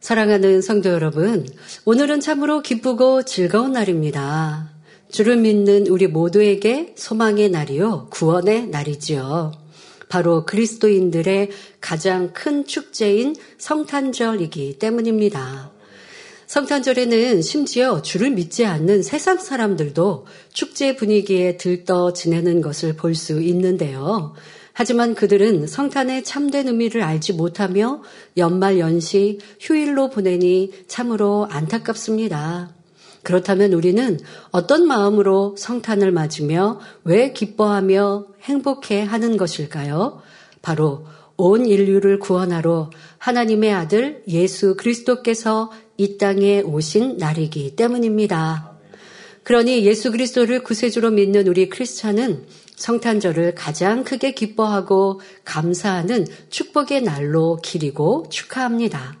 사랑하는 성도 여러분, 오늘은 참으로 기쁘고 즐거운 날입니다. 주를 믿는 우리 모두에게 소망의 날이요, 구원의 날이지요. 바로 그리스도인들의 가장 큰 축제인 성탄절이기 때문입니다. 성탄절에는 심지어 주를 믿지 않는 세상 사람들도 축제 분위기에 들떠 지내는 것을 볼 수 있는데요. 하지만 그들은 성탄의 참된 의미를 알지 못하며 연말 연시 휴일로 보내니 참으로 안타깝습니다. 그렇다면 우리는 어떤 마음으로 성탄을 맞으며 왜 기뻐하며 행복해 하는 것일까요? 바로 온 인류를 구원하러 하나님의 아들 예수 그리스도께서 이 땅에 오신 날이기 때문입니다. 그러니 예수 그리스도를 구세주로 믿는 우리 크리스찬은 성탄절을 가장 크게 기뻐하고 감사하는 축복의 날로 기리고 축하합니다.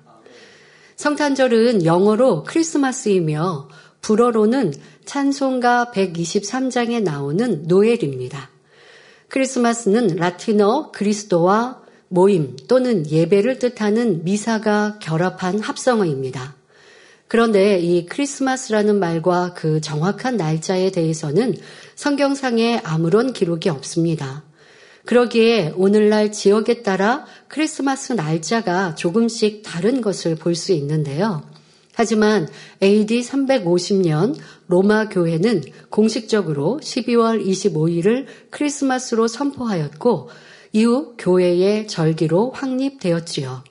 성탄절은 영어로 크리스마스이며 불어로는 찬송가 123장에 나오는 노엘입니다. 크리스마스는 라틴어 그리스도와 모임 또는 예배를 뜻하는 미사가 결합한 합성어입니다. 그런데 이 크리스마스라는 말과 그 정확한 날짜에 대해서는 성경상에 아무런 기록이 없습니다. 그러기에 오늘날 지역에 따라 크리스마스 날짜가 조금씩 다른 것을 볼 수 있는데요. 하지만 AD 350년 로마 교회는 공식적으로 12월 25일을 크리스마스로 선포하였고 이후 교회의 절기로 확립되었지요.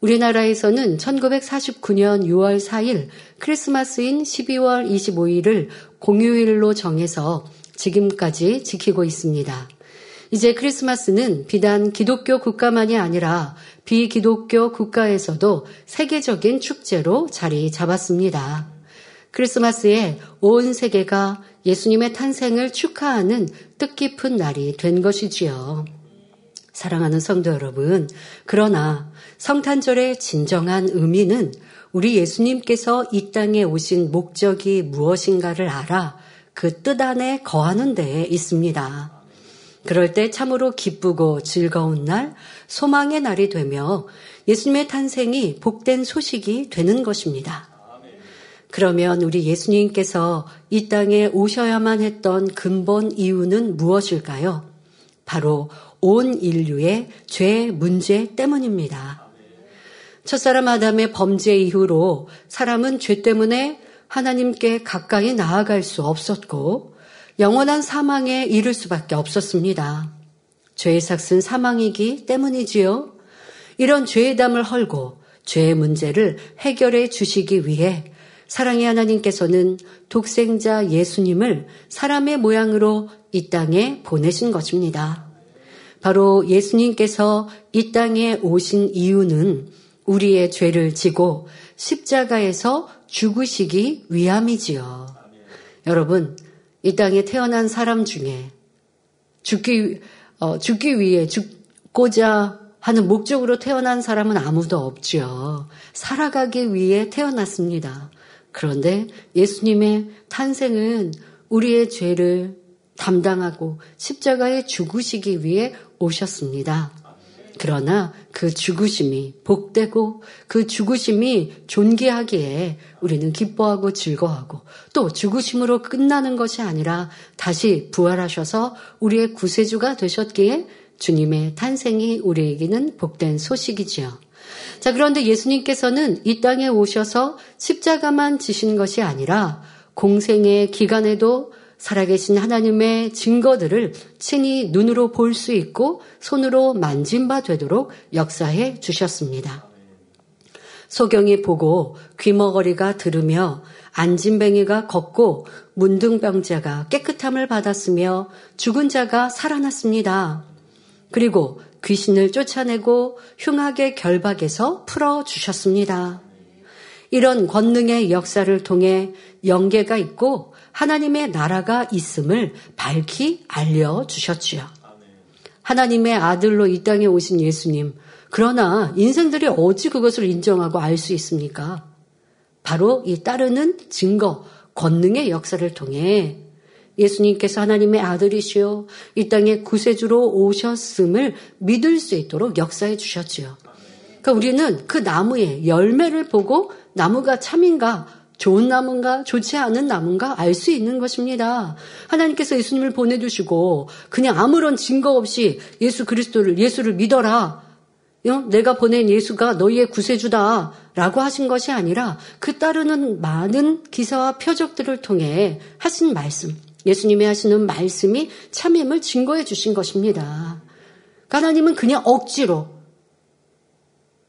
우리나라에서는 1949년 6월 4일 크리스마스인 12월 25일을 공휴일로 정해서 지금까지 지키고 있습니다. 이제 크리스마스는 비단 기독교 국가만이 아니라 비기독교 국가에서도 세계적인 축제로 자리 잡았습니다. 크리스마스에 온 세계가 예수님의 탄생을 축하하는 뜻깊은 날이 된 것이지요. 사랑하는 성도 여러분, 그러나 성탄절의 진정한 의미는 우리 예수님께서 이 땅에 오신 목적이 무엇인가를 알아 그 뜻 안에 거하는 데에 있습니다. 그럴 때 참으로 기쁘고 즐거운 날, 소망의 날이 되며 예수님의 탄생이 복된 소식이 되는 것입니다. 그러면 우리 예수님께서 이 땅에 오셔야만 했던 근본 이유는 무엇일까요? 바로 온 인류의 죄 문제 때문입니다. 첫사람 아담의 범죄 이후로 사람은 죄 때문에 하나님께 가까이 나아갈 수 없었고 영원한 사망에 이를 수밖에 없었습니다. 죄의 삭은 사망이기 때문이지요. 이런 죄의 담을 헐고 죄의 문제를 해결해 주시기 위해 사랑의 하나님께서는 독생자 예수님을 사람의 모양으로 이 땅에 보내신 것입니다. 바로 예수님께서 이 땅에 오신 이유는 우리의 죄를 지고 십자가에서 죽으시기 위함이지요. 여러분, 이 땅에 태어난 사람 중에 죽고자 하는 목적으로 태어난 사람은 아무도 없지요. 살아가기 위해 태어났습니다. 그런데 예수님의 탄생은 우리의 죄를 담당하고 십자가에 죽으시기 위해 오셨습니다. 그러나 그 죽으심이 복되고 그 죽으심이 존귀하기에 우리는 기뻐하고 즐거워하고 또 죽으심으로 끝나는 것이 아니라 다시 부활하셔서 우리의 구세주가 되셨기에 주님의 탄생이 우리에게는 복된 소식이지요. 자, 그런데 예수님께서는 이 땅에 오셔서 십자가만 지신 것이 아니라 공생의 기간에도 살아계신 하나님의 증거들을 친히 눈으로 볼 수 있고 손으로 만진 바 되도록 역사해 주셨습니다. 소경이 보고 귀머거리가 들으며 안진뱅이가 걷고 문둥병자가 깨끗함을 받았으며 죽은 자가 살아났습니다. 그리고 귀신을 쫓아내고 흉악의 결박에서 풀어주셨습니다. 이런 권능의 역사를 통해 영계가 있고 하나님의 나라가 있음을 밝히 알려주셨지요. 하나님의 아들로 이 땅에 오신 예수님, 그러나 인생들이 어찌 그것을 인정하고 알 수 있습니까? 바로 이 따르는 증거, 권능의 역사를 통해 예수님께서 하나님의 아들이시오, 이 땅에 구세주로 오셨음을 믿을 수 있도록 역사해 주셨지요. 그러니까 우리는 그 나무의 열매를 보고 나무가 참인가, 좋은 나무인가, 좋지 않은 나무인가 알 수 있는 것입니다. 하나님께서 예수님을 보내주시고 그냥 아무런 증거 없이 예수 그리스도를, 예수를 믿어라. 내가 보낸 예수가 너희의 구세주다 라고 하신 것이 아니라 그 따르는 많은 기사와 표적들을 통해 하신 말씀, 예수님이 하시는 말씀이 참임을 증거해 주신 것입니다. 하나님은 그냥 억지로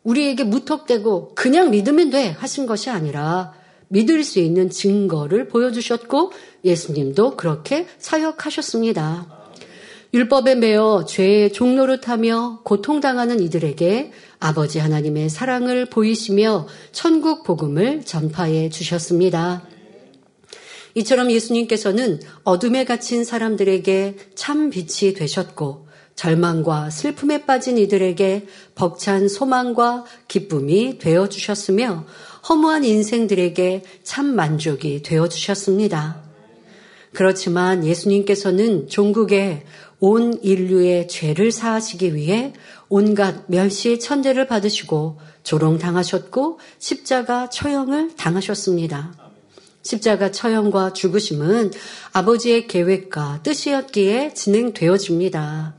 우리에게 무턱대고 그냥 믿으면 돼 하신 것이 아니라 믿을 수 있는 증거를 보여주셨고 예수님도 그렇게 사역하셨습니다. 율법에 매어 죄의 종노릇하며 고통당하는 이들에게 아버지 하나님의 사랑을 보이시며 천국 복음을 전파해 주셨습니다. 이처럼 예수님께서는 어둠에 갇힌 사람들에게 참 빛이 되셨고 절망과 슬픔에 빠진 이들에게 벅찬 소망과 기쁨이 되어주셨으며 허무한 인생들에게 참 만족이 되어주셨습니다. 그렇지만 예수님께서는 종국에 온 인류의 죄를 사하시기 위해 온갖 멸시 천대를 받으시고 조롱당하셨고 십자가 처형을 당하셨습니다. 십자가 처형과 죽으심은 아버지의 계획과 뜻이었기에 진행되어집니다.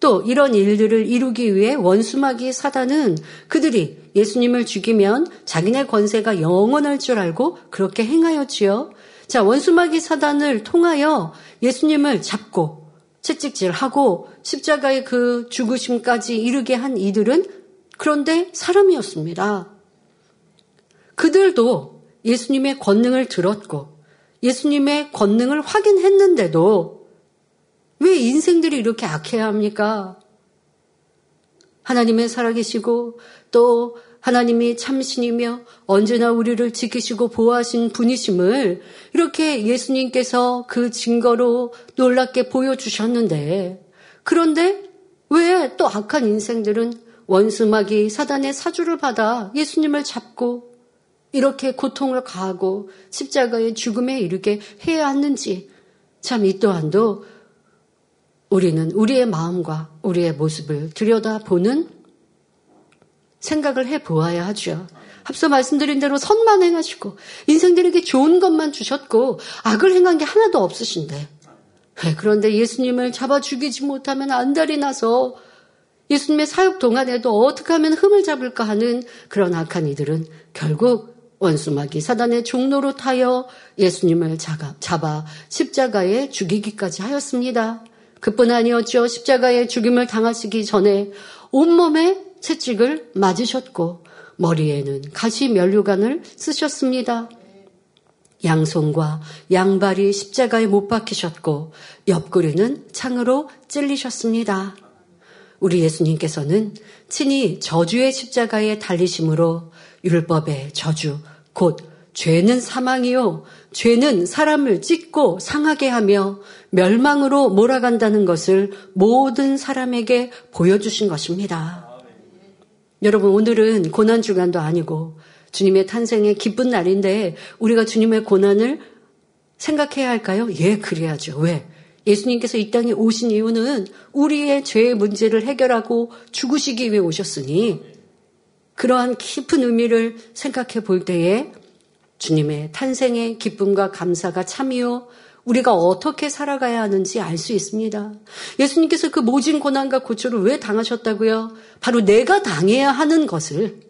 또 이런 일들을 이루기 위해 원수마귀 사단은 그들이 예수님을 죽이면 자기네 권세가 영원할 줄 알고 그렇게 행하였지요. 자, 원수마귀 사단을 통하여 예수님을 잡고 채찍질하고 십자가의 그 죽으심까지 이르게 한 이들은 그런데 사람이었습니다. 그들도 예수님의 권능을 들었고 예수님의 권능을 확인했는데도 왜 인생들이 이렇게 악해야 합니까? 하나님의 살아계시고 또 하나님이 참신이며 언제나 우리를 지키시고 보호하신 분이심을 이렇게 예수님께서 그 증거로 놀랍게 보여주셨는데, 그런데 왜 또 악한 인생들은 원수마귀 사단의 사주를 받아 예수님을 잡고 이렇게 고통을 가하고 십자가의 죽음에 이르게 해야 하는지, 참 이 또한도 우리는 우리의 마음과 우리의 모습을 들여다보는 생각을 해보아야 하죠. 앞서 말씀드린 대로 선만 행하시고 인생들에게 좋은 것만 주셨고 악을 행한 게 하나도 없으신데, 그런데 예수님을 잡아 죽이지 못하면 안달이 나서 예수님의 사역 동안에도 어떻게 하면 흠을 잡을까 하는 그런 악한 이들은 결국 원수마귀 사단의 종로로 타여 예수님을 잡아 십자가에 죽이기까지 하였습니다. 그뿐 아니었죠. 십자가의 죽임을 당하시기 전에 온몸에 채찍을 맞으셨고 머리에는 가시 면류관을 쓰셨습니다. 양손과 양발이 십자가에 못 박히셨고 옆구리는 창으로 찔리셨습니다. 우리 예수님께서는 친히 저주의 십자가에 달리심으로 율법의 저주, 곧 죄는 사망이요 죄는 사람을 찢고 상하게 하며 멸망으로 몰아간다는 것을 모든 사람에게 보여주신 것입니다. 여러분, 오늘은 고난주간도 아니고 주님의 탄생의 기쁜 날인데 우리가 주님의 고난을 생각해야 할까요? 예, 그래야죠. 왜? 예수님께서 이 땅에 오신 이유는 우리의 죄의 문제를 해결하고 죽으시기 위해 오셨으니 그러한 깊은 의미를 생각해 볼 때에 주님의 탄생의 기쁨과 감사가 참이요 우리가 어떻게 살아가야 하는지 알 수 있습니다. 예수님께서 그 모진 고난과 고초를 왜 당하셨다고요? 바로 내가 당해야 하는 것을,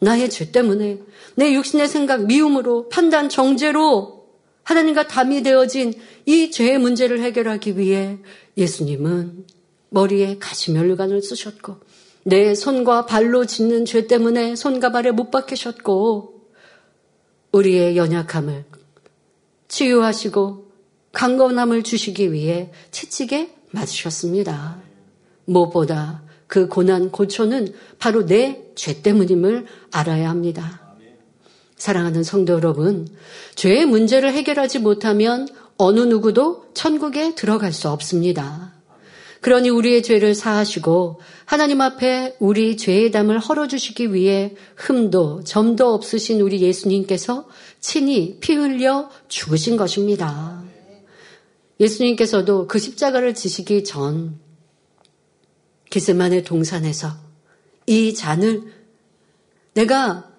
나의 죄 때문에, 내 육신의 생각, 미움으로, 판단, 정죄로 하나님과 담이 되어진 이 죄의 문제를 해결하기 위해 예수님은 머리에 가시 면류관을 쓰셨고 내 손과 발로 짓는 죄 때문에 손과 발에 못 박히셨고 우리의 연약함을 치유하시고 강건함을 주시기 위해 채찍에 맞으셨습니다. 무엇보다 그 고난, 고초는 바로 내 죄 때문임을 알아야 합니다. 사랑하는 성도 여러분, 죄의 문제를 해결하지 못하면 어느 누구도 천국에 들어갈 수 없습니다. 그러니 우리의 죄를 사하시고 하나님 앞에 우리 죄의 담을 헐어주시기 위해 흠도 점도 없으신 우리 예수님께서 친히 피 흘려 죽으신 것입니다. 예수님께서도 그 십자가를 지시기 전 겟세마네 동산에서 이 잔을 내가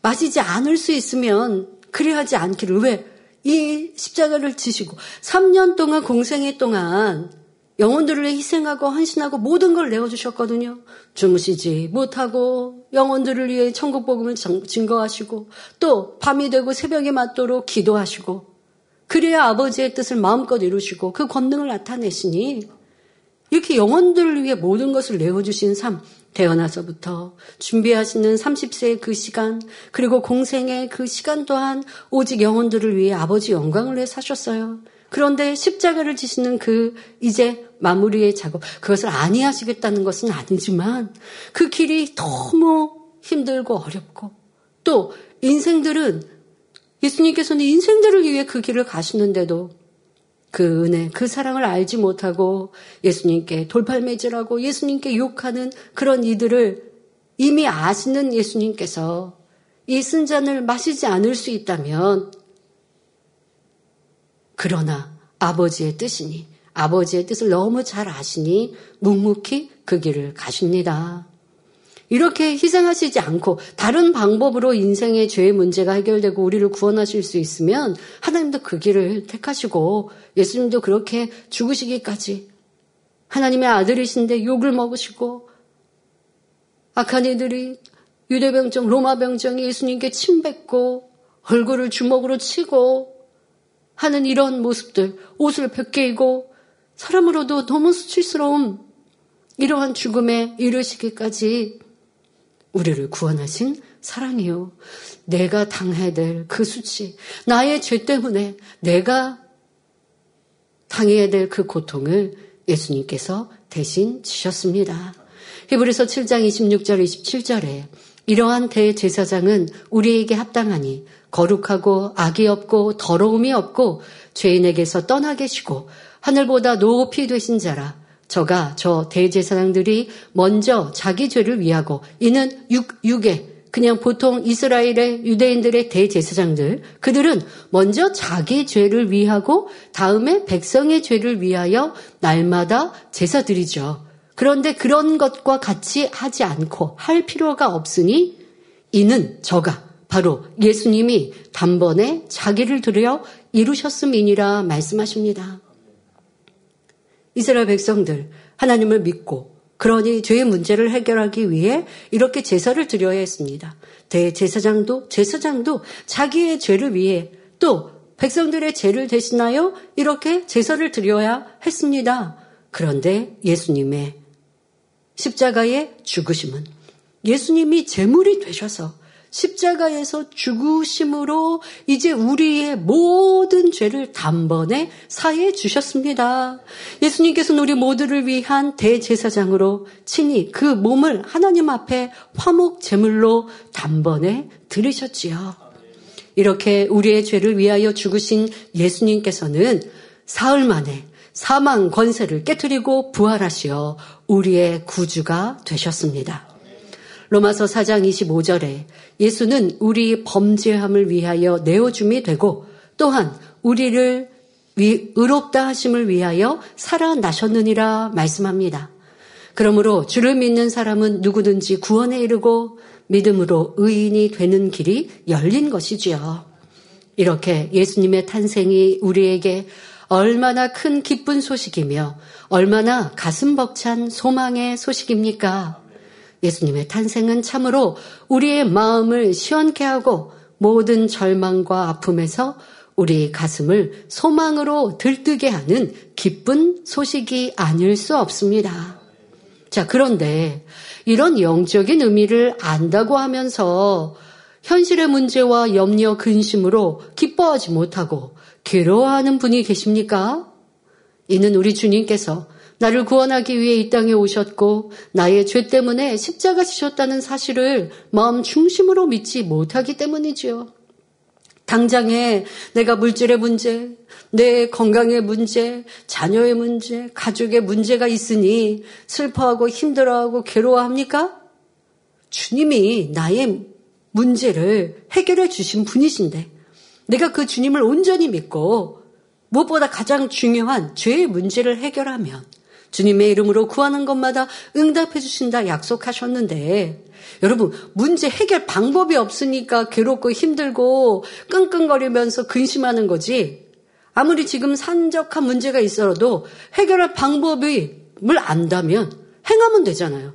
마시지 않을 수 있으면 그리하지 않기를. 왜? 이 십자가를 지시고 3년 동안 공생애 동안 영혼들을 희생하고 헌신하고 모든 걸 내어주셨거든요. 주무시지 못하고 영혼들을 위해 천국 복음을 증거하시고 또 밤이 되고 새벽에 맞도록 기도하시고 그래야 아버지의 뜻을 마음껏 이루시고 그 권능을 나타내시니 이렇게 영혼들을 위해 모든 것을 내어주신 삶, 태어나서부터 준비하시는 30세의 그 시간, 그리고 공생의 그 시간 또한 오직 영혼들을 위해 아버지 영광을 위해 사셨어요. 그런데 십자가를 지시는 그 이제 마무리의 작업, 그것을 아니하시겠다는 것은 아니지만 그 길이 너무 힘들고 어렵고 또 인생들은 예수님께서는 인생들을 위해 그 길을 가시는데도 그 은혜, 그 사랑을 알지 못하고 예수님께 돌팔매질하고 예수님께 욕하는 그런 이들을 이미 아시는 예수님께서 이 쓴 잔을 마시지 않을 수 있다면 그러나 아버지의 뜻이니 아버지의 뜻을 너무 잘 아시니 묵묵히 그 길을 가십니다. 이렇게 희생하시지 않고 다른 방법으로 인생의 죄의 문제가 해결되고 우리를 구원하실 수 있으면 하나님도 그 길을 택하시고 예수님도 그렇게 죽으시기까지 하나님의 아들이신데 욕을 먹으시고 악한 이들이 유대병정, 로마병정이 예수님께 침뱉고 얼굴을 주먹으로 치고 하는 이런 모습들, 옷을 벗기고 사람으로도 너무 수치스러운 이러한 죽음에 이르시기까지 우리를 구원하신 사랑이요. 내가 당해야 될 그 수치, 나의 죄 때문에 내가 당해야 될 그 고통을 예수님께서 대신 지셨습니다. 히브리서 7장 26절 27절에 이러한 대제사장은 우리에게 합당하니 거룩하고 악이 없고 더러움이 없고 죄인에게서 떠나 계시고 하늘보다 높이 되신 자라. 저가 저 대제사장들이 먼저 자기 죄를 위하고 이는 육에 그냥 보통 이스라엘의 유대인들의 대제사장들 그들은 먼저 자기 죄를 위하고 다음에 백성의 죄를 위하여 날마다 제사 드리죠. 그런데 그런 것과 같이 하지 않고 할 필요가 없으니 이는 저가 바로 예수님이 단번에 자기를 드려 이루셨음이니라 말씀하십니다. 이스라엘 백성들 하나님을 믿고 그러니 죄의 문제를 해결하기 위해 이렇게 제사를 드려야 했습니다. 대제사장도 자기의 죄를 위해 또 백성들의 죄를 대신하여 이렇게 제사를 드려야 했습니다. 그런데 예수님의 십자가의 죽으심은 예수님이 제물이 되셔서 십자가에서 죽으심으로 이제 우리의 모든 죄를 단번에 사해 주셨습니다. 예수님께서는 우리 모두를 위한 대제사장으로 친히 그 몸을 하나님 앞에 화목 제물로 단번에 드리셨지요. 이렇게 우리의 죄를 위하여 죽으신 예수님께서는 사흘 만에 사망 권세를 깨뜨리고 부활하시어 우리의 구주가 되셨습니다. 로마서 4장 25절에 예수는 우리 범죄함을 위하여 내어줌이 되고 또한 우리를 의롭다 하심을 위하여 살아나셨느니라 말씀합니다. 그러므로 주를 믿는 사람은 누구든지 구원에 이르고 믿음으로 의인이 되는 길이 열린 것이지요. 이렇게 예수님의 탄생이 우리에게 얼마나 큰 기쁜 소식이며 얼마나 가슴 벅찬 소망의 소식입니까? 예수님의 탄생은 참으로 우리의 마음을 시원케 하고 모든 절망과 아픔에서 우리 가슴을 소망으로 들뜨게 하는 기쁜 소식이 아닐 수 없습니다. 자, 그런데 이런 영적인 의미를 안다고 하면서 현실의 문제와 염려, 근심으로 기뻐하지 못하고 괴로워하는 분이 계십니까? 이는 우리 주님께서 나를 구원하기 위해 이 땅에 오셨고 나의 죄 때문에 십자가 지셨다는 사실을 마음 중심으로 믿지 못하기 때문이지요. 당장에 내가 물질의 문제, 내 건강의 문제, 자녀의 문제, 가족의 문제가 있으니 슬퍼하고 힘들어하고 괴로워합니까? 주님이 나의 문제를 해결해 주신 분이신데 내가 그 주님을 온전히 믿고 무엇보다 가장 중요한 죄의 문제를 해결하면 주님의 이름으로 구하는 것마다 응답해 주신다 약속하셨는데 여러분 문제 해결 방법이 없으니까 괴롭고 힘들고 끙끙거리면서 근심하는 거지 아무리 지금 산적한 문제가 있어도 해결할 방법을 안다면 행하면 되잖아요.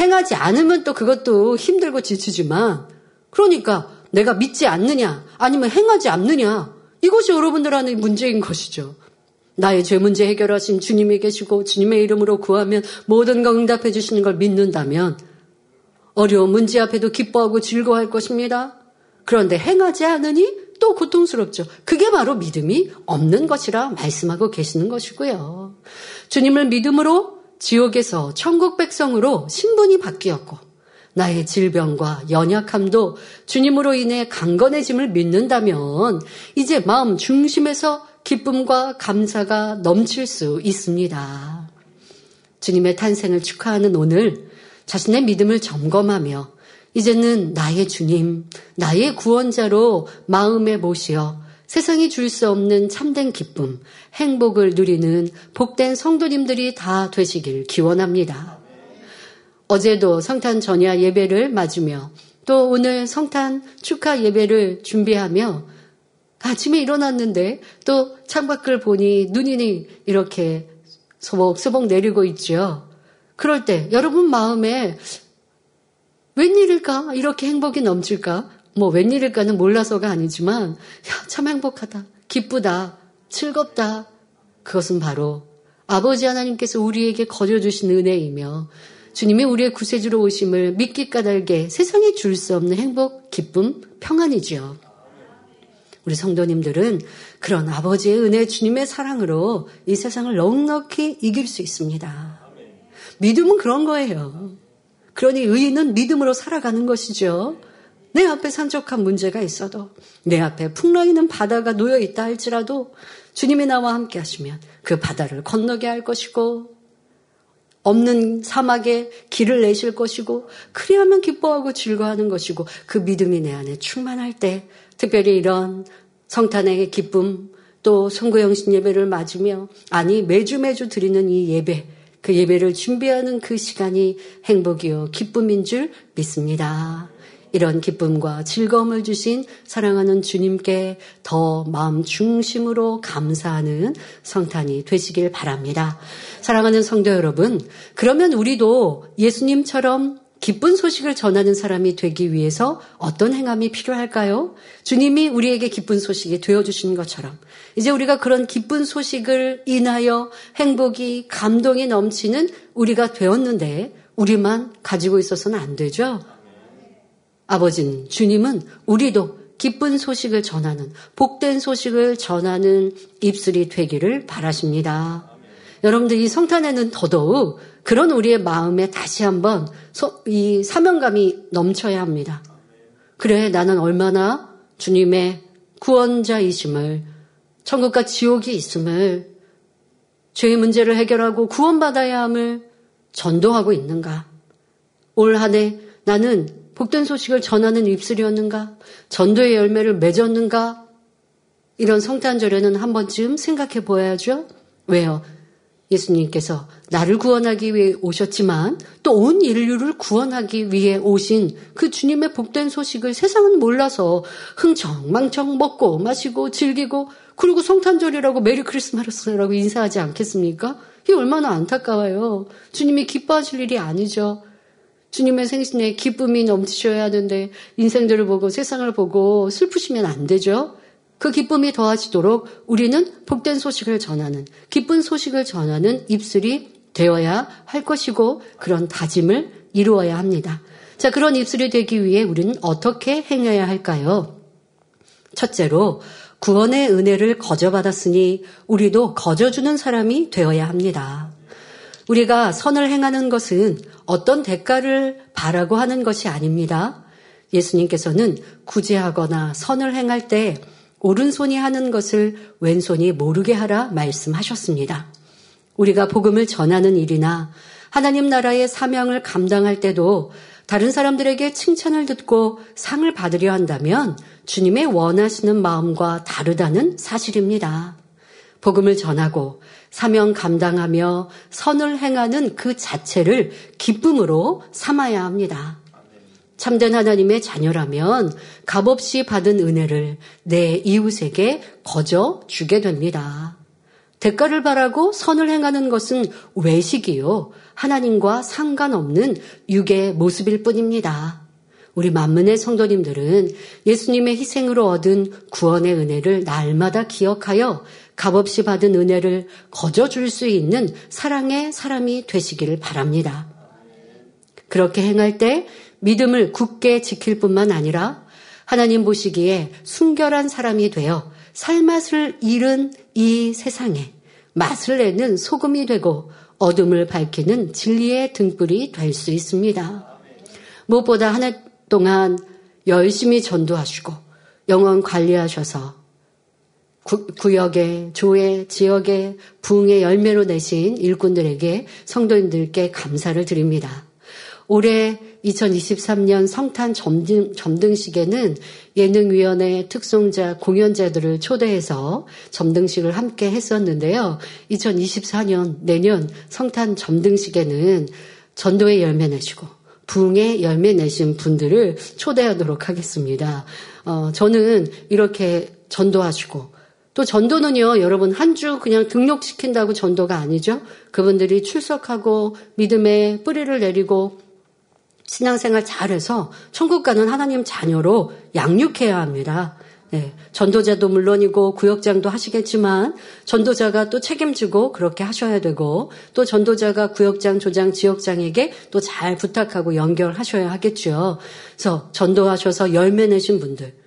행하지 않으면 또 그것도 힘들고 지치지만 그러니까 내가 믿지 않느냐 아니면 행하지 않느냐 이것이 여러분들 안의 문제인 것이죠. 나의 죄 문제 해결하신 주님이 계시고 주님의 이름으로 구하면 모든 거 응답해 주시는 걸 믿는다면 어려운 문제 앞에도 기뻐하고 즐거워할 것입니다. 그런데 행하지 않으니 또 고통스럽죠. 그게 바로 믿음이 없는 것이라 말씀하고 계시는 것이고요. 주님을 믿음으로 지옥에서 천국 백성으로 신분이 바뀌었고 나의 질병과 연약함도 주님으로 인해 강건해짐을 믿는다면 이제 마음 중심에서 기쁨과 감사가 넘칠 수 있습니다. 주님의 탄생을 축하하는 오늘 자신의 믿음을 점검하며 이제는 나의 주님, 나의 구원자로 마음에 모시어 세상이 줄 수 없는 참된 기쁨, 행복을 누리는 복된 성도님들이 다 되시길 기원합니다. 어제도 성탄 전야 예배를 맞으며 또 오늘 성탄 축하 예배를 준비하며 아침에 일어났는데 또 창밖을 보니 눈이 이렇게 소복소복 내리고 있죠. 그럴 때 여러분 마음에 웬일일까? 이렇게 행복이 넘칠까? 웬일일까는 몰라서가 아니지만 참 행복하다, 기쁘다, 즐겁다. 그것은 바로 아버지 하나님께서 우리에게 거저주신 은혜이며 주님이 우리의 구세주로 오심을 믿기 까닭에 세상에 줄 수 없는 행복, 기쁨, 평안이지요. 우리 성도님들은 그런 아버지의 은혜, 주님의 사랑으로 이 세상을 넉넉히 이길 수 있습니다. 믿음은 그런 거예요. 그러니 의인은 믿음으로 살아가는 것이죠. 내 앞에 산적한 문제가 있어도 내 앞에 풍랑이는 바다가 놓여 있다 할지라도 주님이 나와 함께 하시면 그 바다를 건너게 할 것이고 없는 사막에 길을 내실 것이고 그리하면 기뻐하고 즐거워하는 것이고 그 믿음이 내 안에 충만할 때 특별히 이런 성탄의 기쁨 또 송구영신 예배를 맞으며 매주 드리는 이 예배 그 예배를 준비하는 그 시간이 행복이요 기쁨인 줄 믿습니다. 이런 기쁨과 즐거움을 주신 사랑하는 주님께 더 마음 중심으로 감사하는 성탄이 되시길 바랍니다. 사랑하는 성도 여러분, 그러면 우리도 예수님처럼 기쁜 소식을 전하는 사람이 되기 위해서 어떤 행함이 필요할까요? 주님이 우리에게 기쁜 소식이 되어주신 것처럼 이제 우리가 그런 기쁜 소식을 인하여 행복이 감동이 넘치는 우리가 되었는데 우리만 가지고 있어서는 안 되죠? 아버지는 주님은 우리도 기쁜 소식을 전하는 복된 소식을 전하는 입술이 되기를 바라십니다. 여러분들 이 성탄에는 더더욱 그런 우리의 마음에 다시 한번 이 사명감이 넘쳐야 합니다. 그래 나는 얼마나 주님의 구원자이심을 천국과 지옥이 있음을 죄의 문제를 해결하고 구원받아야 함을 전도하고 있는가. 올 한 해 나는 복된 소식을 전하는 입술이었는가? 전도의 열매를 맺었는가? 이런 성탄절에는 한 번쯤 생각해 보아야죠. 왜요? 예수님께서 나를 구원하기 위해 오셨지만 또 온 인류를 구원하기 위해 오신 그 주님의 복된 소식을 세상은 몰라서 흥청망청 먹고 마시고 즐기고 그리고 성탄절이라고 메리 크리스마스라고 인사하지 않겠습니까? 이게 얼마나 안타까워요. 주님이 기뻐하실 일이 아니죠. 주님의 생신에 기쁨이 넘치셔야 하는데 인생들을 보고 세상을 보고 슬프시면 안 되죠. 그 기쁨이 더하시도록 우리는 복된 소식을 전하는 기쁜 소식을 전하는 입술이 되어야 할 것이고 그런 다짐을 이루어야 합니다. 자, 그런 입술이 되기 위해 우리는 어떻게 행해야 할까요? 첫째로 구원의 은혜를 거저받았으니 우리도 거저주는 사람이 되어야 합니다. 우리가 선을 행하는 것은 어떤 대가를 바라고 하는 것이 아닙니다. 예수님께서는 구제하거나 선을 행할 때 오른손이 하는 것을 왼손이 모르게 하라 말씀하셨습니다. 우리가 복음을 전하는 일이나 하나님 나라의 사명을 감당할 때도 다른 사람들에게 칭찬을 듣고 상을 받으려 한다면 주님의 원하시는 마음과 다르다는 사실입니다. 복음을 전하고 사명 감당하며 선을 행하는 그 자체를 기쁨으로 삼아야 합니다. 참된 하나님의 자녀라면 값없이 받은 은혜를 내 이웃에게 거저 주게 됩니다. 대가를 바라고 선을 행하는 것은 외식이요, 하나님과 상관없는 육의 모습일 뿐입니다. 우리 만문의 성도님들은 예수님의 희생으로 얻은 구원의 은혜를 날마다 기억하여 값없이 받은 은혜를 거저 줄 수 있는 사랑의 사람이 되시기를 바랍니다. 그렇게 행할 때 믿음을 굳게 지킬 뿐만 아니라 하나님 보시기에 순결한 사람이 되어 살맛을 잃은 이 세상에 맛을 내는 소금이 되고 어둠을 밝히는 진리의 등불이 될 수 있습니다. 무엇보다 한 해 동안 열심히 전도하시고 영혼 관리하셔서 구역의 조의 지역의 부흥의 열매로 내신 일꾼들에게 성도님들께 감사를 드립니다. 올해 2023년 성탄 점등식에는 예능위원회 특송자 공연자들을 초대해서 점등식을 함께 했었는데요. 2024년 내년 성탄 점등식에는 전도의 열매 내시고 부흥의 열매 내신 분들을 초대하도록 하겠습니다. 저는 이렇게 전도하시고 또 전도는요, 여러분 한 주 그냥 등록시킨다고 전도가 아니죠. 그분들이 출석하고 믿음의 뿌리를 내리고 신앙생활 잘해서 천국 가는 하나님 자녀로 양육해야 합니다. 네, 전도자도 물론이고 구역장도 하시겠지만 전도자가 또 책임지고 그렇게 하셔야 되고 또 전도자가 구역장, 조장, 지역장에게 또 잘 부탁하고 연결하셔야 하겠죠. 그래서 전도하셔서 열매 내신 분들,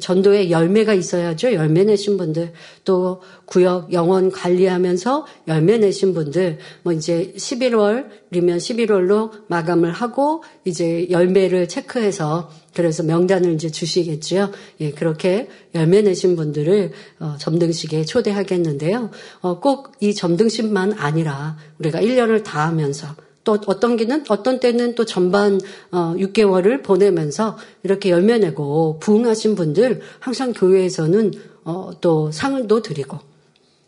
전도에 열매가 있어야죠. 열매 내신 분들, 또 구역 영원 관리하면서 열매 내신 분들, 이제 11월로 마감을 하고 이제 열매를 체크해서 그래서 명단을 이제 주시겠죠. 예, 그렇게 열매 내신 분들을 점등식에 초대하겠는데요. 꼭 이 점등식만 아니라 우리가 1년을 다 하면서 또 어떤 때는 또 전반 6개월을 보내면서 이렇게 열매 내고 부흥하신 분들 항상 교회에서는 또 상도 드리고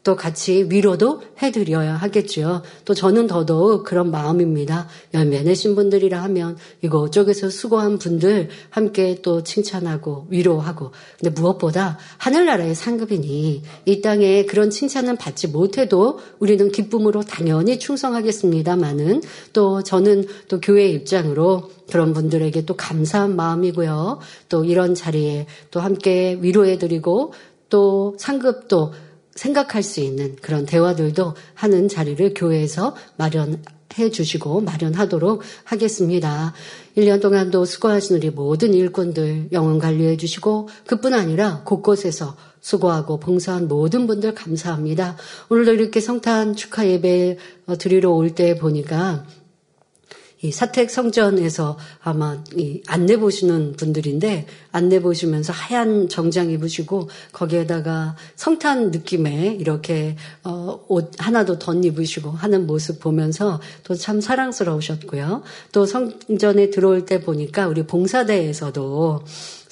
또 같이 위로도 해드려야 하겠죠. 또 저는 더더욱 그런 마음입니다. 열매 내신 분들이라 하면 이곳저곳에서 수고한 분들 함께 또 칭찬하고 위로하고, 근데 무엇보다 하늘나라의 상급이니 이 땅에 그런 칭찬은 받지 못해도 우리는 기쁨으로 당연히 충성하겠습니다만은 또 저는 또 교회의 입장으로 그런 분들에게 또 감사한 마음이고요. 또 이런 자리에 또 함께 위로해드리고 또 상급도 생각할 수 있는 그런 대화들도 하는 자리를 교회에서 마련해 주시고 마련하도록 하겠습니다. 1년 동안도 수고하신 우리 모든 일꾼들 영원 관리해 주시고 그뿐 아니라 곳곳에서 수고하고 봉사한 모든 분들 감사합니다. 오늘도 이렇게 성탄 축하 예배 드리러 올 때 보니까 이 사택 성전에서 아마 이 안내 보시는 분들인데 안내 보시면서 하얀 정장 입으시고 거기에다가 성탄 느낌의 이렇게 옷 하나도 덧 입으시고 하는 모습 보면서 또 참 사랑스러우셨고요. 또 성전에 들어올 때 보니까 우리 봉사대에서도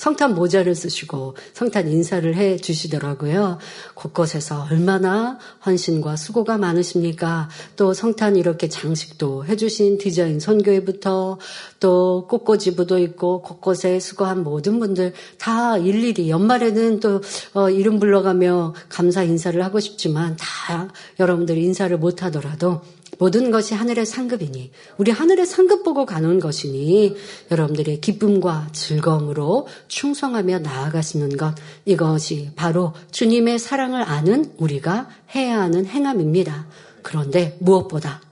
성탄 모자를 쓰시고 성탄 인사를 해 주시더라고요. 곳곳에서 얼마나 헌신과 수고가 많으십니까? 또 성탄 이렇게 장식도 해주신 디자인 선교회부터 또 꽃꽂이부도 있고 곳곳에 수고한 모든 분들 다 일일이 연말에는 또 이름 불러가며 감사 인사를 하고 싶지만 다 여러분들이 인사를 못하더라도 모든 것이 하늘의 상급이니 우리 하늘의 상급 보고 가는 것이니 여러분들의 기쁨과 즐거움으로 충성하며 나아가시는 것, 이것이 바로 주님의 사랑을 아는 우리가 해야 하는 행함입니다. 그런데 무엇보다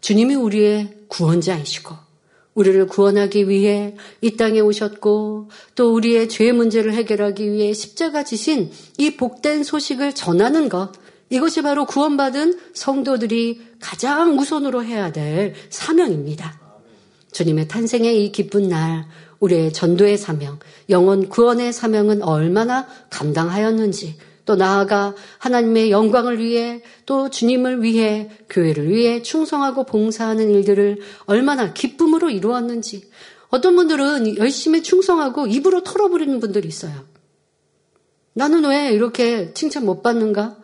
주님이 우리의 구원자이시고 우리를 구원하기 위해 이 땅에 오셨고 또 우리의 죄 문제를 해결하기 위해 십자가 지신 이 복된 소식을 전하는 것, 이것이 바로 구원받은 성도들이 가장 우선으로 해야 될 사명입니다. 주님의 탄생의 이 기쁜 날, 우리의 전도의 사명, 영원 구원의 사명은 얼마나 감당하였는지, 또 나아가 하나님의 영광을 위해 또 주님을 위해 교회를 위해 충성하고 봉사하는 일들을 얼마나 기쁨으로 이루었는지. 어떤 분들은 열심히 충성하고 입으로 털어버리는 분들이 있어요. 나는 왜 이렇게 칭찬 못 받는가?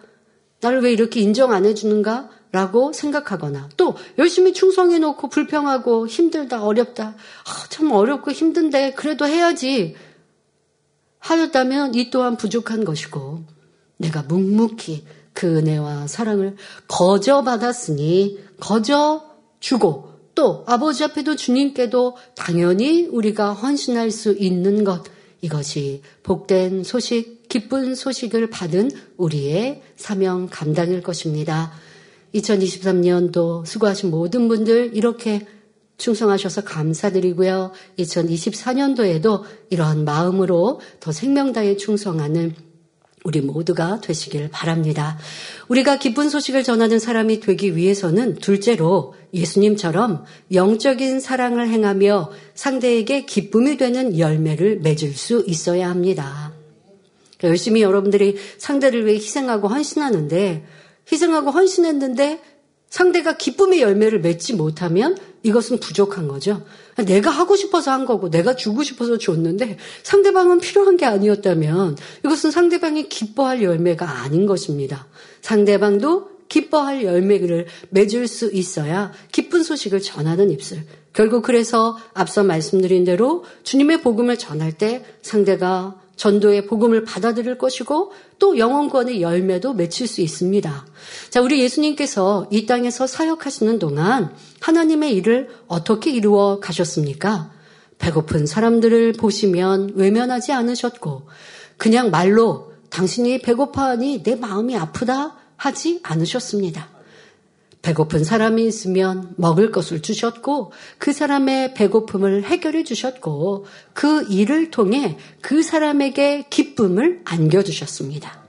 나를 왜 이렇게 인정 안 해주는가? 라고 생각하거나 또 열심히 충성해놓고 불평하고 힘들다 어렵다 참 어렵고 힘든데 그래도 해야지 하였다면 이 또한 부족한 것이고 내가 묵묵히 그 은혜와 사랑을 거저 받았으니 거저 주고 또 아버지 앞에도 주님께도 당연히 우리가 헌신할 수 있는 것 이것이 복된 소식, 기쁜 소식을 받은 우리의 사명 감당일 것입니다. 2023년도 수고하신 모든 분들 이렇게 충성하셔서 감사드리고요. 2024년도에도 이러한 마음으로 더 생명다해 충성하는 우리 모두가 되시길 바랍니다. 우리가 기쁜 소식을 전하는 사람이 되기 위해서는 둘째로 예수님처럼 영적인 사랑을 행하며 상대에게 기쁨이 되는 열매를 맺을 수 있어야 합니다. 열심히 여러분들이 상대를 위해 희생하고 헌신하는데 희생하고 헌신했는데 상대가 기쁨의 열매를 맺지 못하면 이것은 부족한 거죠. 내가 하고 싶어서 한 거고 내가 주고 싶어서 줬는데 상대방은 필요한 게 아니었다면 이것은 상대방이 기뻐할 열매가 아닌 것입니다. 상대방도 기뻐할 열매를 맺을 수 있어야 기쁜 소식을 전하는 입술. 결국 그래서 앞서 말씀드린 대로 주님의 복음을 전할 때 상대가 전도의 복음을 받아들일 것이고 또 영원권의 열매도 맺힐 수 있습니다. 자, 우리 예수님께서 이 땅에서 사역하시는 동안 하나님의 일을 어떻게 이루어 가셨습니까? 배고픈 사람들을 보시면 외면하지 않으셨고 그냥 말로 당신이 배고파하니 내 마음이 아프다 하지 않으셨습니다. 배고픈 사람이 있으면 먹을 것을 주셨고 그 사람의 배고픔을 해결해 주셨고 그 일을 통해 그 사람에게 기쁨을 안겨주셨습니다.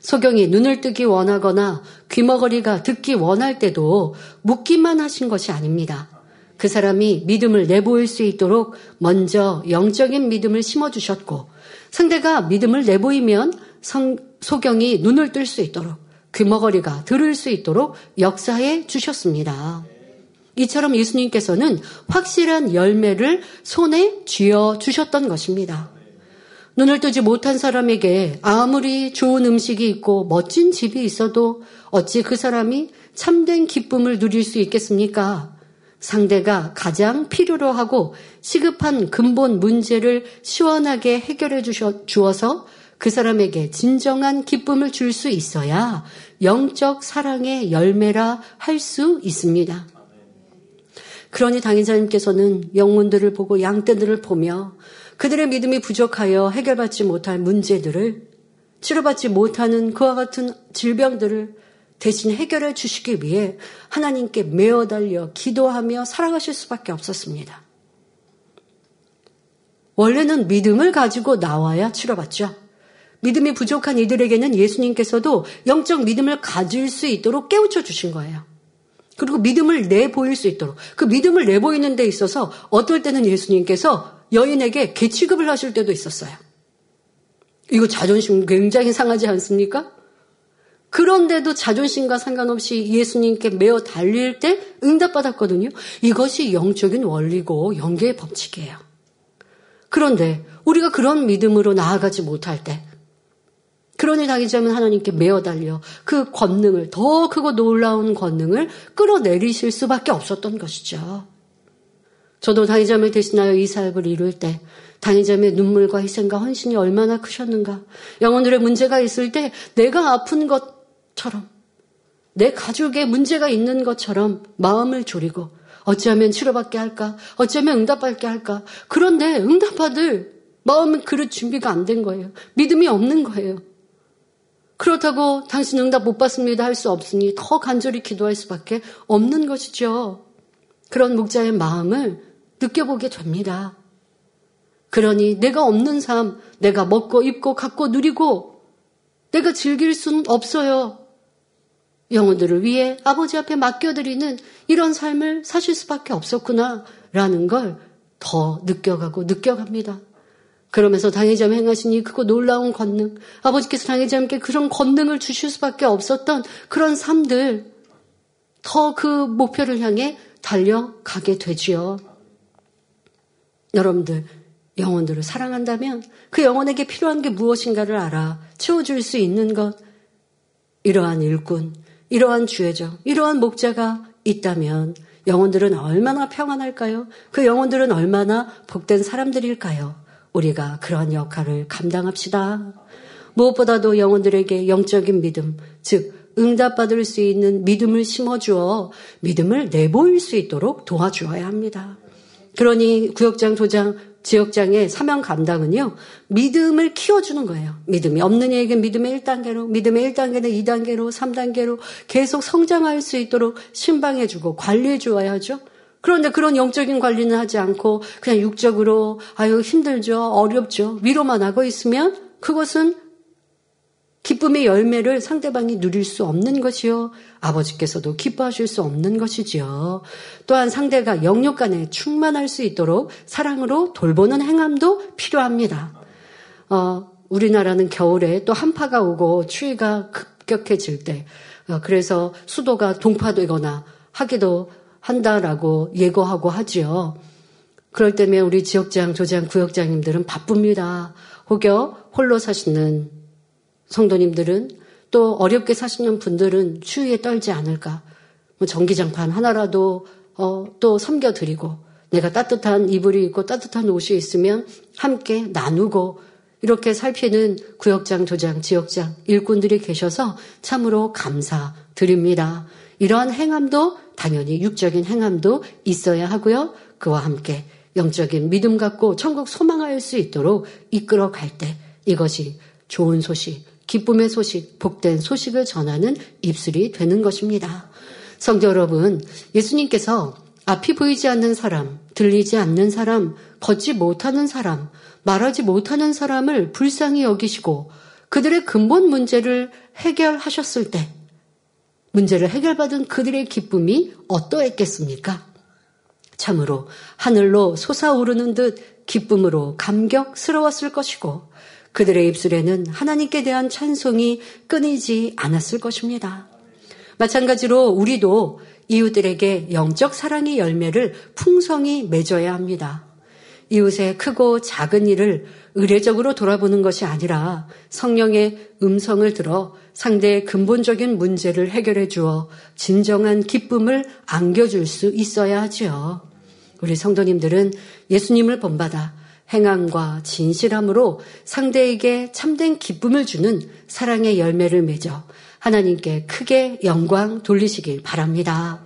소경이 눈을 뜨기 원하거나 귀머거리가 듣기 원할 때도 묻기만 하신 것이 아닙니다. 그 사람이 믿음을 내보일 수 있도록 먼저 영적인 믿음을 심어주셨고 상대가 믿음을 내보이면 소경이 눈을 뜰 수 있도록 귀머거리가 들을 수 있도록 역사해 주셨습니다. 이처럼 예수님께서는 확실한 열매를 손에 쥐어 주셨던 것입니다. 눈을 뜨지 못한 사람에게 아무리 좋은 음식이 있고 멋진 집이 있어도 어찌 그 사람이 참된 기쁨을 누릴 수 있겠습니까? 상대가 가장 필요로 하고 시급한 근본 문제를 시원하게 해결해 주어서 그 사람에게 진정한 기쁨을 줄 수 있어야 영적 사랑의 열매라 할 수 있습니다. 그러니 당인자님께서는 영혼들을 보고 양떼들을 보며 그들의 믿음이 부족하여 해결받지 못할 문제들을 치료받지 못하는 그와 같은 질병들을 대신 해결해 주시기 위해 하나님께 매어달려 기도하며 살아가실 수밖에 없었습니다. 원래는 믿음을 가지고 나와야 치료받죠. 믿음이 부족한 이들에게는 예수님께서도 영적 믿음을 가질 수 있도록 깨우쳐 주신 거예요. 그리고 믿음을 내보일 수 있도록 그 믿음을 내보이는 데 있어서 어떨 때는 예수님께서 여인에게 개 취급을 하실 때도 있었어요. 이거 자존심 굉장히 상하지 않습니까? 그런데도 자존심과 상관없이 예수님께 매어 달릴 때 응답받았거든요. 이것이 영적인 원리고 영계의 법칙이에요. 그런데 우리가 그런 믿음으로 나아가지 못할 때 그러니 당인자님은 하나님께 매어달려 그 권능을 더 크고 놀라운 권능을 끌어내리실 수밖에 없었던 것이죠. 저도 당인자님을 대신하여 이 사역을 이룰 때 당인자님의 눈물과 희생과 헌신이 얼마나 크셨는가. 영혼들의 문제가 있을 때 내가 아픈 것처럼 내 가족에 문제가 있는 것처럼 마음을 졸이고 어찌하면 치료받게 할까? 어찌하면 응답받게 할까? 그런데 응답받을 마음은 그릇 준비가 안 된 거예요. 믿음이 없는 거예요. 그렇다고 당신 응답 못 받습니다 할 수 없으니 더 간절히 기도할 수밖에 없는 것이죠. 그런 목자의 마음을 느껴보게 됩니다. 그러니 내가 없는 삶, 내가 먹고 입고 갖고 누리고 내가 즐길 수는 없어요. 영혼들을 위해 아버지 앞에 맡겨드리는 이런 삶을 사실 수밖에 없었구나 라는 걸 더 느껴가고 느껴갑니다. 그러면서 당의자님 행하신 이 크고 놀라운 권능, 아버지께서 당의자님께 그런 권능을 주실 수밖에 없었던 그런 삶들, 더 그 목표를 향해 달려가게 되지요. 여러분들, 영혼들을 사랑한다면 그 영혼에게 필요한 게 무엇인가를 알아 채워줄 수 있는 것, 이러한 일꾼, 이러한 주애정, 이러한 목자가 있다면 영혼들은 얼마나 평안할까요? 그 영혼들은 얼마나 복된 사람들일까요? 우리가 그런 역할을 감당합시다. 무엇보다도 영혼들에게 영적인 믿음, 즉 응답받을 수 있는 믿음을 심어주어 믿음을 내보일 수 있도록 도와주어야 합니다. 그러니 구역장, 도장, 지역장의 사명 감당은요, 믿음을 키워주는 거예요. 믿음이 없는 이에게 믿음의 1단계로, 믿음의 1단계는 2단계로, 3단계로 계속 성장할 수 있도록 신방해주고 관리해주어야 하죠. 그런데 그런 영적인 관리는 하지 않고 그냥 육적으로 아유 힘들죠, 어렵죠, 위로만 하고 있으면 그것은 기쁨의 열매를 상대방이 누릴 수 없는 것이요, 아버지께서도 기뻐하실 수 없는 것이지요. 또한 상대가 영육 간에 충만할 수 있도록 사랑으로 돌보는 행함도 필요합니다. 우리나라는 겨울에 또 한파가 오고 추위가 급격해질 때 그래서 수도가 동파되거나 하기도 한다라고 예고하고 하지요. 그럴 때면 우리 지역장, 조장, 구역장님들은 바쁩니다. 혹여 홀로 사시는 성도님들은, 또 어렵게 사시는 분들은 추위에 떨지 않을까. 전기장판 하나라도 또 섬겨드리고, 내가 따뜻한 이불이 있고 따뜻한 옷이 있으면 함께 나누고, 이렇게 살피는 구역장, 조장, 지역장, 일꾼들이 계셔서 참으로 감사드립니다. 이러한 행함도 당연히 육적인 행함도 있어야 하고요. 그와 함께 영적인 믿음 갖고 천국 소망할 수 있도록 이끌어갈 때 이것이 좋은 소식, 기쁨의 소식, 복된 소식을 전하는 입술이 되는 것입니다. 성도 여러분, 예수님께서 앞이 보이지 않는 사람, 들리지 않는 사람, 걷지 못하는 사람, 말하지 못하는 사람을 불쌍히 여기시고 그들의 근본 문제를 해결하셨을 때 문제를 해결받은 그들의 기쁨이 어떠했겠습니까? 참으로 하늘로 솟아오르는 듯 기쁨으로 감격스러웠을 것이고 그들의 입술에는 하나님께 대한 찬송이 끊이지 않았을 것입니다. 마찬가지로 우리도 이웃들에게 영적 사랑의 열매를 풍성히 맺어야 합니다. 이웃의 크고 작은 일을 의례적으로 돌아보는 것이 아니라 성령의 음성을 들어 상대의 근본적인 문제를 해결해 주어 진정한 기쁨을 안겨줄 수 있어야 하지요. 우리 성도님들은 예수님을 본받아 행함과 진실함으로 상대에게 참된 기쁨을 주는 사랑의 열매를 맺어 하나님께 크게 영광 돌리시길 바랍니다.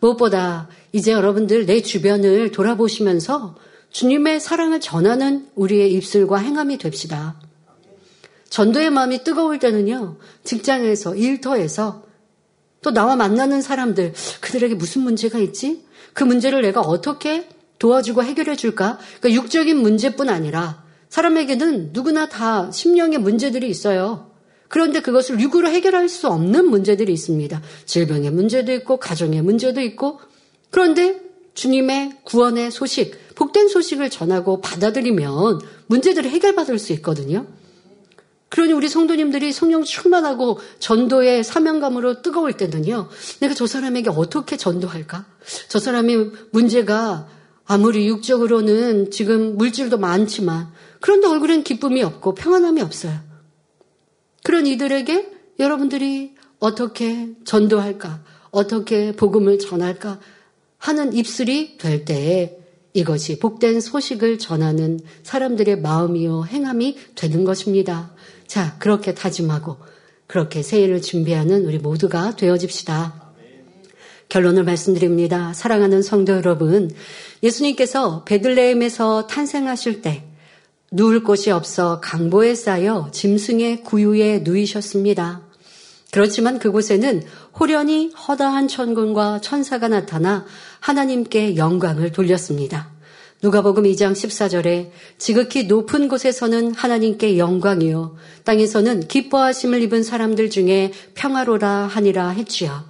무엇보다 이제 여러분들 내 주변을 돌아보시면서 주님의 사랑을 전하는 우리의 입술과 행함이 됩시다. 전도의 마음이 뜨거울 때는요, 직장에서, 일터에서, 또 나와 만나는 사람들, 그들에게 무슨 문제가 있지? 그 문제를 내가 어떻게 도와주고 해결해 줄까? 그러니까 육적인 문제뿐 아니라 사람에게는 누구나 다 심령의 문제들이 있어요. 그런데 그것을 육으로 해결할 수 없는 문제들이 있습니다. 질병의 문제도 있고 가정의 문제도 있고. 그런데 주님의 구원의 소식, 복된 소식을 전하고 받아들이면 문제들을 해결받을 수 있거든요. 그러니 우리 성도님들이 성령 충만하고 전도의 사명감으로 뜨거울 때는요, 내가 저 사람에게 어떻게 전도할까? 저 사람의 문제가 아무리 육적으로는 지금 물질도 많지만 그런데 얼굴엔 기쁨이 없고 평안함이 없어요. 그런 이들에게 여러분들이 어떻게 전도할까? 어떻게 복음을 전할까? 하는 입술이 될 때에 이것이 복된 소식을 전하는 사람들의 마음이요 행함이 되는 것입니다. 자, 그렇게 다짐하고 그렇게 새해를 준비하는 우리 모두가 되어집시다. 결론을 말씀드립니다. 사랑하는 성도 여러분, 예수님께서 베들레헴에서 탄생하실 때 누울 곳이 없어 강보에 쌓여 짐승의 구유에 누이셨습니다. 그렇지만 그곳에는 호련히 허다한 천군과 천사가 나타나 하나님께 영광을 돌렸습니다. 누가복음 2장 14절에 지극히 높은 곳에서는 하나님께 영광이요 땅에서는 기뻐하심을 입은 사람들 중에 평화로라 하니라 했지요.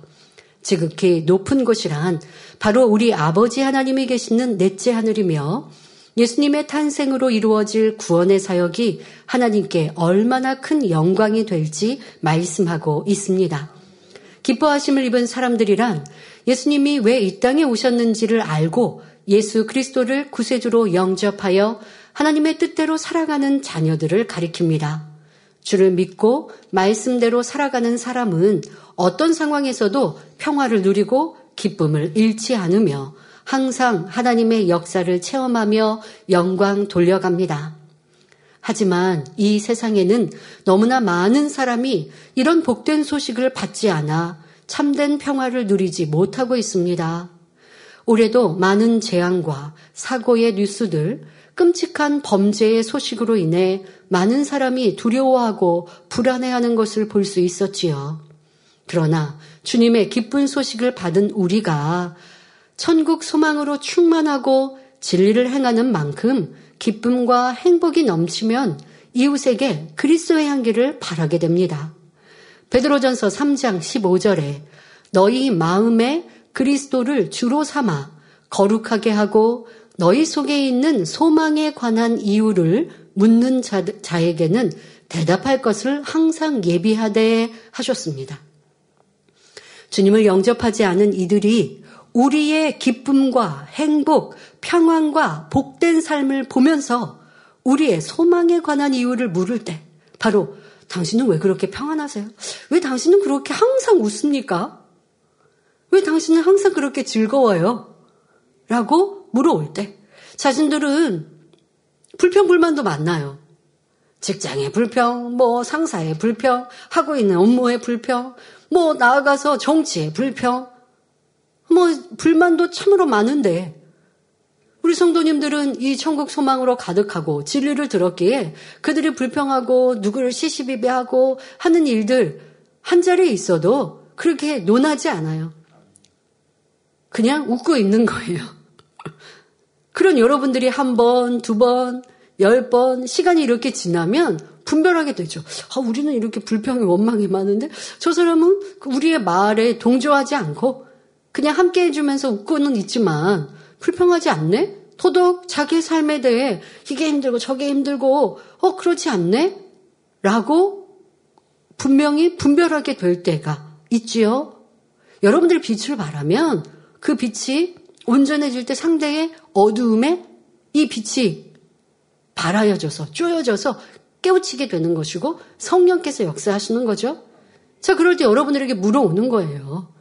지극히 높은 곳이란 바로 우리 아버지 하나님이 계시는 넷째 하늘이며 예수님의 탄생으로 이루어질 구원의 사역이 하나님께 얼마나 큰 영광이 될지 말씀하고 있습니다. 기뻐하심을 입은 사람들이란 예수님이 왜 이 땅에 오셨는지를 알고 예수 그리스도를 구세주로 영접하여 하나님의 뜻대로 살아가는 자녀들을 가리킵니다. 주를 믿고 말씀대로 살아가는 사람은 어떤 상황에서도 평화를 누리고 기쁨을 잃지 않으며 항상 하나님의 역사를 체험하며 영광 돌려갑니다. 하지만 이 세상에는 너무나 많은 사람이 이런 복된 소식을 받지 않아 참된 평화를 누리지 못하고 있습니다. 올해도 많은 재앙과 사고의 뉴스들, 끔찍한 범죄의 소식으로 인해 많은 사람이 두려워하고 불안해하는 것을 볼 수 있었지요. 그러나 주님의 기쁜 소식을 받은 우리가 천국 소망으로 충만하고 진리를 행하는 만큼 기쁨과 행복이 넘치면 이웃에게 그리스도의 향기를 바라게 됩니다. 베드로전서 3장 15절에 너희 마음에 그리스도를 주로 삼아 거룩하게 하고 너희 속에 있는 소망에 관한 이유를 묻는 자에게는 대답할 것을 항상 예비하되 하셨습니다. 주님을 영접하지 않은 이들이 우리의 기쁨과 행복, 평안과 복된 삶을 보면서 우리의 소망에 관한 이유를 물을 때 바로 당신은 왜 그렇게 평안하세요? 왜 당신은 그렇게 항상 웃습니까? 왜 당신은 항상 그렇게 즐거워요? 라고 물어올 때 자신들은 불평불만도 많나요? 직장의 불평, 상사의 불평, 하고 있는 업무의 불평, 나아가서 정치의 불평, 불만도 참으로 많은데 우리 성도님들은 이 천국 소망으로 가득하고 진리를 들었기에 그들이 불평하고 누구를 시시비비하고 하는 일들 한자리에 있어도 그렇게 논하지 않아요. 그냥 웃고 있는 거예요. 그런 여러분들이 한 번, 두 번, 10번 시간이 이렇게 지나면 분별하게 되죠. 우리는 이렇게 불평이 원망이 많은데 저 사람은 우리의 말에 동조하지 않고 그냥 함께 해주면서 웃고는 있지만 불평하지 않네? 도덕 자기의 삶에 대해 이게 힘들고 저게 힘들고 그렇지 않네? 라고 분명히 분별하게 될 때가 있지요. 여러분들 빛을 바라면 그 빛이 온전해질 때 상대의 어두움에 이 빛이 발하여져서 쪼여져서 깨우치게 되는 것이고 성령께서 역사하시는 거죠. 그럴 때 여러분들에게 물어오는 거예요.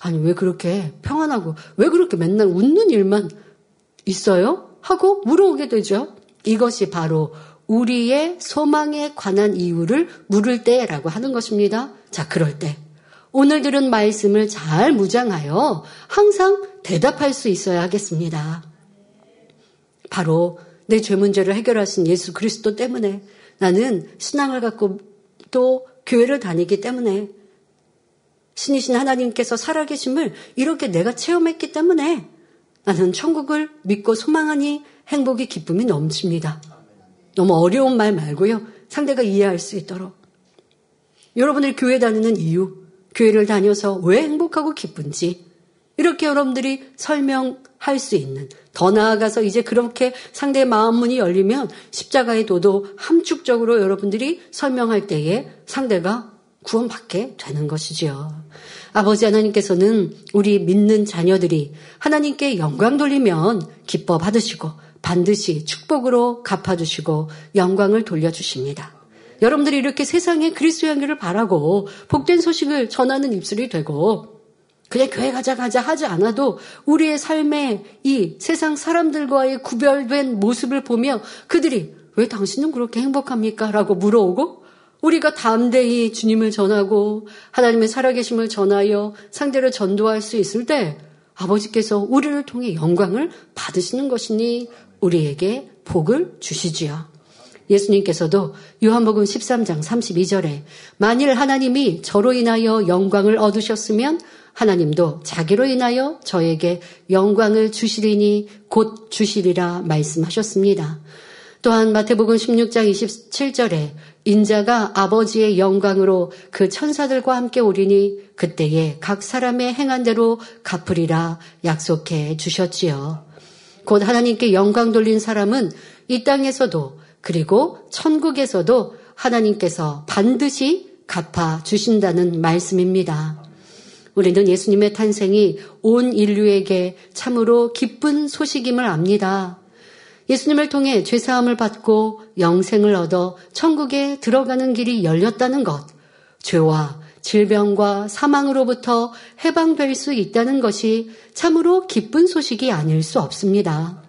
아니 왜 그렇게 평안하고 왜 그렇게 맨날 웃는 일만 있어요? 하고 물어오게 되죠. 이것이 바로 우리의 소망에 관한 이유를 물을 때라고 하는 것입니다. 그럴 때 오늘 들은 말씀을 잘 무장하여 항상 대답할 수 있어야 하겠습니다. 바로 내 죄 문제를 해결하신 예수 그리스도 때문에 나는 신앙을 갖고 또 교회를 다니기 때문에 신이신 하나님께서 살아계심을 이렇게 내가 체험했기 때문에 나는 천국을 믿고 소망하니 행복이 기쁨이 넘칩니다. 너무 어려운 말 말고요. 상대가 이해할 수 있도록. 여러분들 교회 다니는 이유, 교회를 다녀서 왜 행복하고 기쁜지 이렇게 여러분들이 설명할 수 있는 더 나아가서 이제 그렇게 상대의 마음 문이 열리면 십자가의 도도 함축적으로 여러분들이 설명할 때에 상대가 구원받게 되는 것이지요. 아버지 하나님께서는 우리 믿는 자녀들이 하나님께 영광 돌리면 기뻐 받으시고 반드시 축복으로 갚아주시고 영광을 돌려주십니다. 여러분들이 이렇게 세상에 그리스도의 향기를 바라고 복된 소식을 전하는 입술이 되고 그냥 교회 가자 하지 않아도 우리의 삶에 이 세상 사람들과의 구별된 모습을 보며 그들이 왜 당신은 그렇게 행복합니까? 라고 물어오고 우리가 담대히 주님을 전하고 하나님의 살아계심을 전하여 상대를 전도할 수 있을 때 아버지께서 우리를 통해 영광을 받으시는 것이니 우리에게 복을 주시지요. 예수님께서도 요한복음 13장 32절에 만일 하나님이 저로 인하여 영광을 얻으셨으면 하나님도 자기로 인하여 저에게 영광을 주시리니 곧 주시리라 말씀하셨습니다. 또한 마태복음 16장 27절에 인자가 아버지의 영광으로 그 천사들과 함께 오리니 그때에 각 사람의 행한 대로 갚으리라 약속해 주셨지요. 곧 하나님께 영광 돌린 사람은 이 땅에서도 그리고 천국에서도 하나님께서 반드시 갚아 주신다는 말씀입니다. 우리는 예수님의 탄생이 온 인류에게 참으로 기쁜 소식임을 압니다. 예수님을 통해 죄사함을 받고 영생을 얻어 천국에 들어가는 길이 열렸다는 것, 죄와 질병과 사망으로부터 해방될 수 있다는 것이 참으로 기쁜 소식이 아닐 수 없습니다.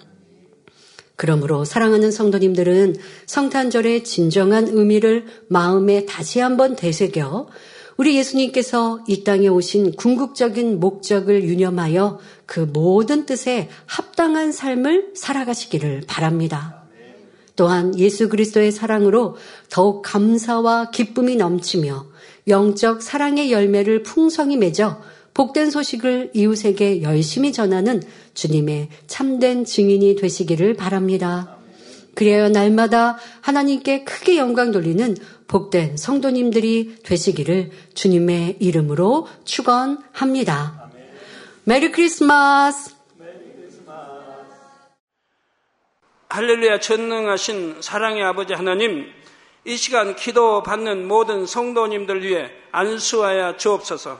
그러므로 사랑하는 성도님들은 성탄절의 진정한 의미를 마음에 다시 한번 되새겨 우리 예수님께서 이 땅에 오신 궁극적인 목적을 유념하여 그 모든 뜻에 합당한 삶을 살아가시기를 바랍니다. 또한 예수 그리스도의 사랑으로 더욱 감사와 기쁨이 넘치며 영적 사랑의 열매를 풍성히 맺어 복된 소식을 이웃에게 열심히 전하는 주님의 참된 증인이 되시기를 바랍니다. 그래야 날마다 하나님께 크게 영광 돌리는 복된 성도님들이 되시기를 주님의 이름으로 축원합니다. 메리 크리스마스! 할렐루야. 전능하신 사랑의 아버지 하나님, 이 시간 기도받는 모든 성도님들 위해 안수하여 주옵소서.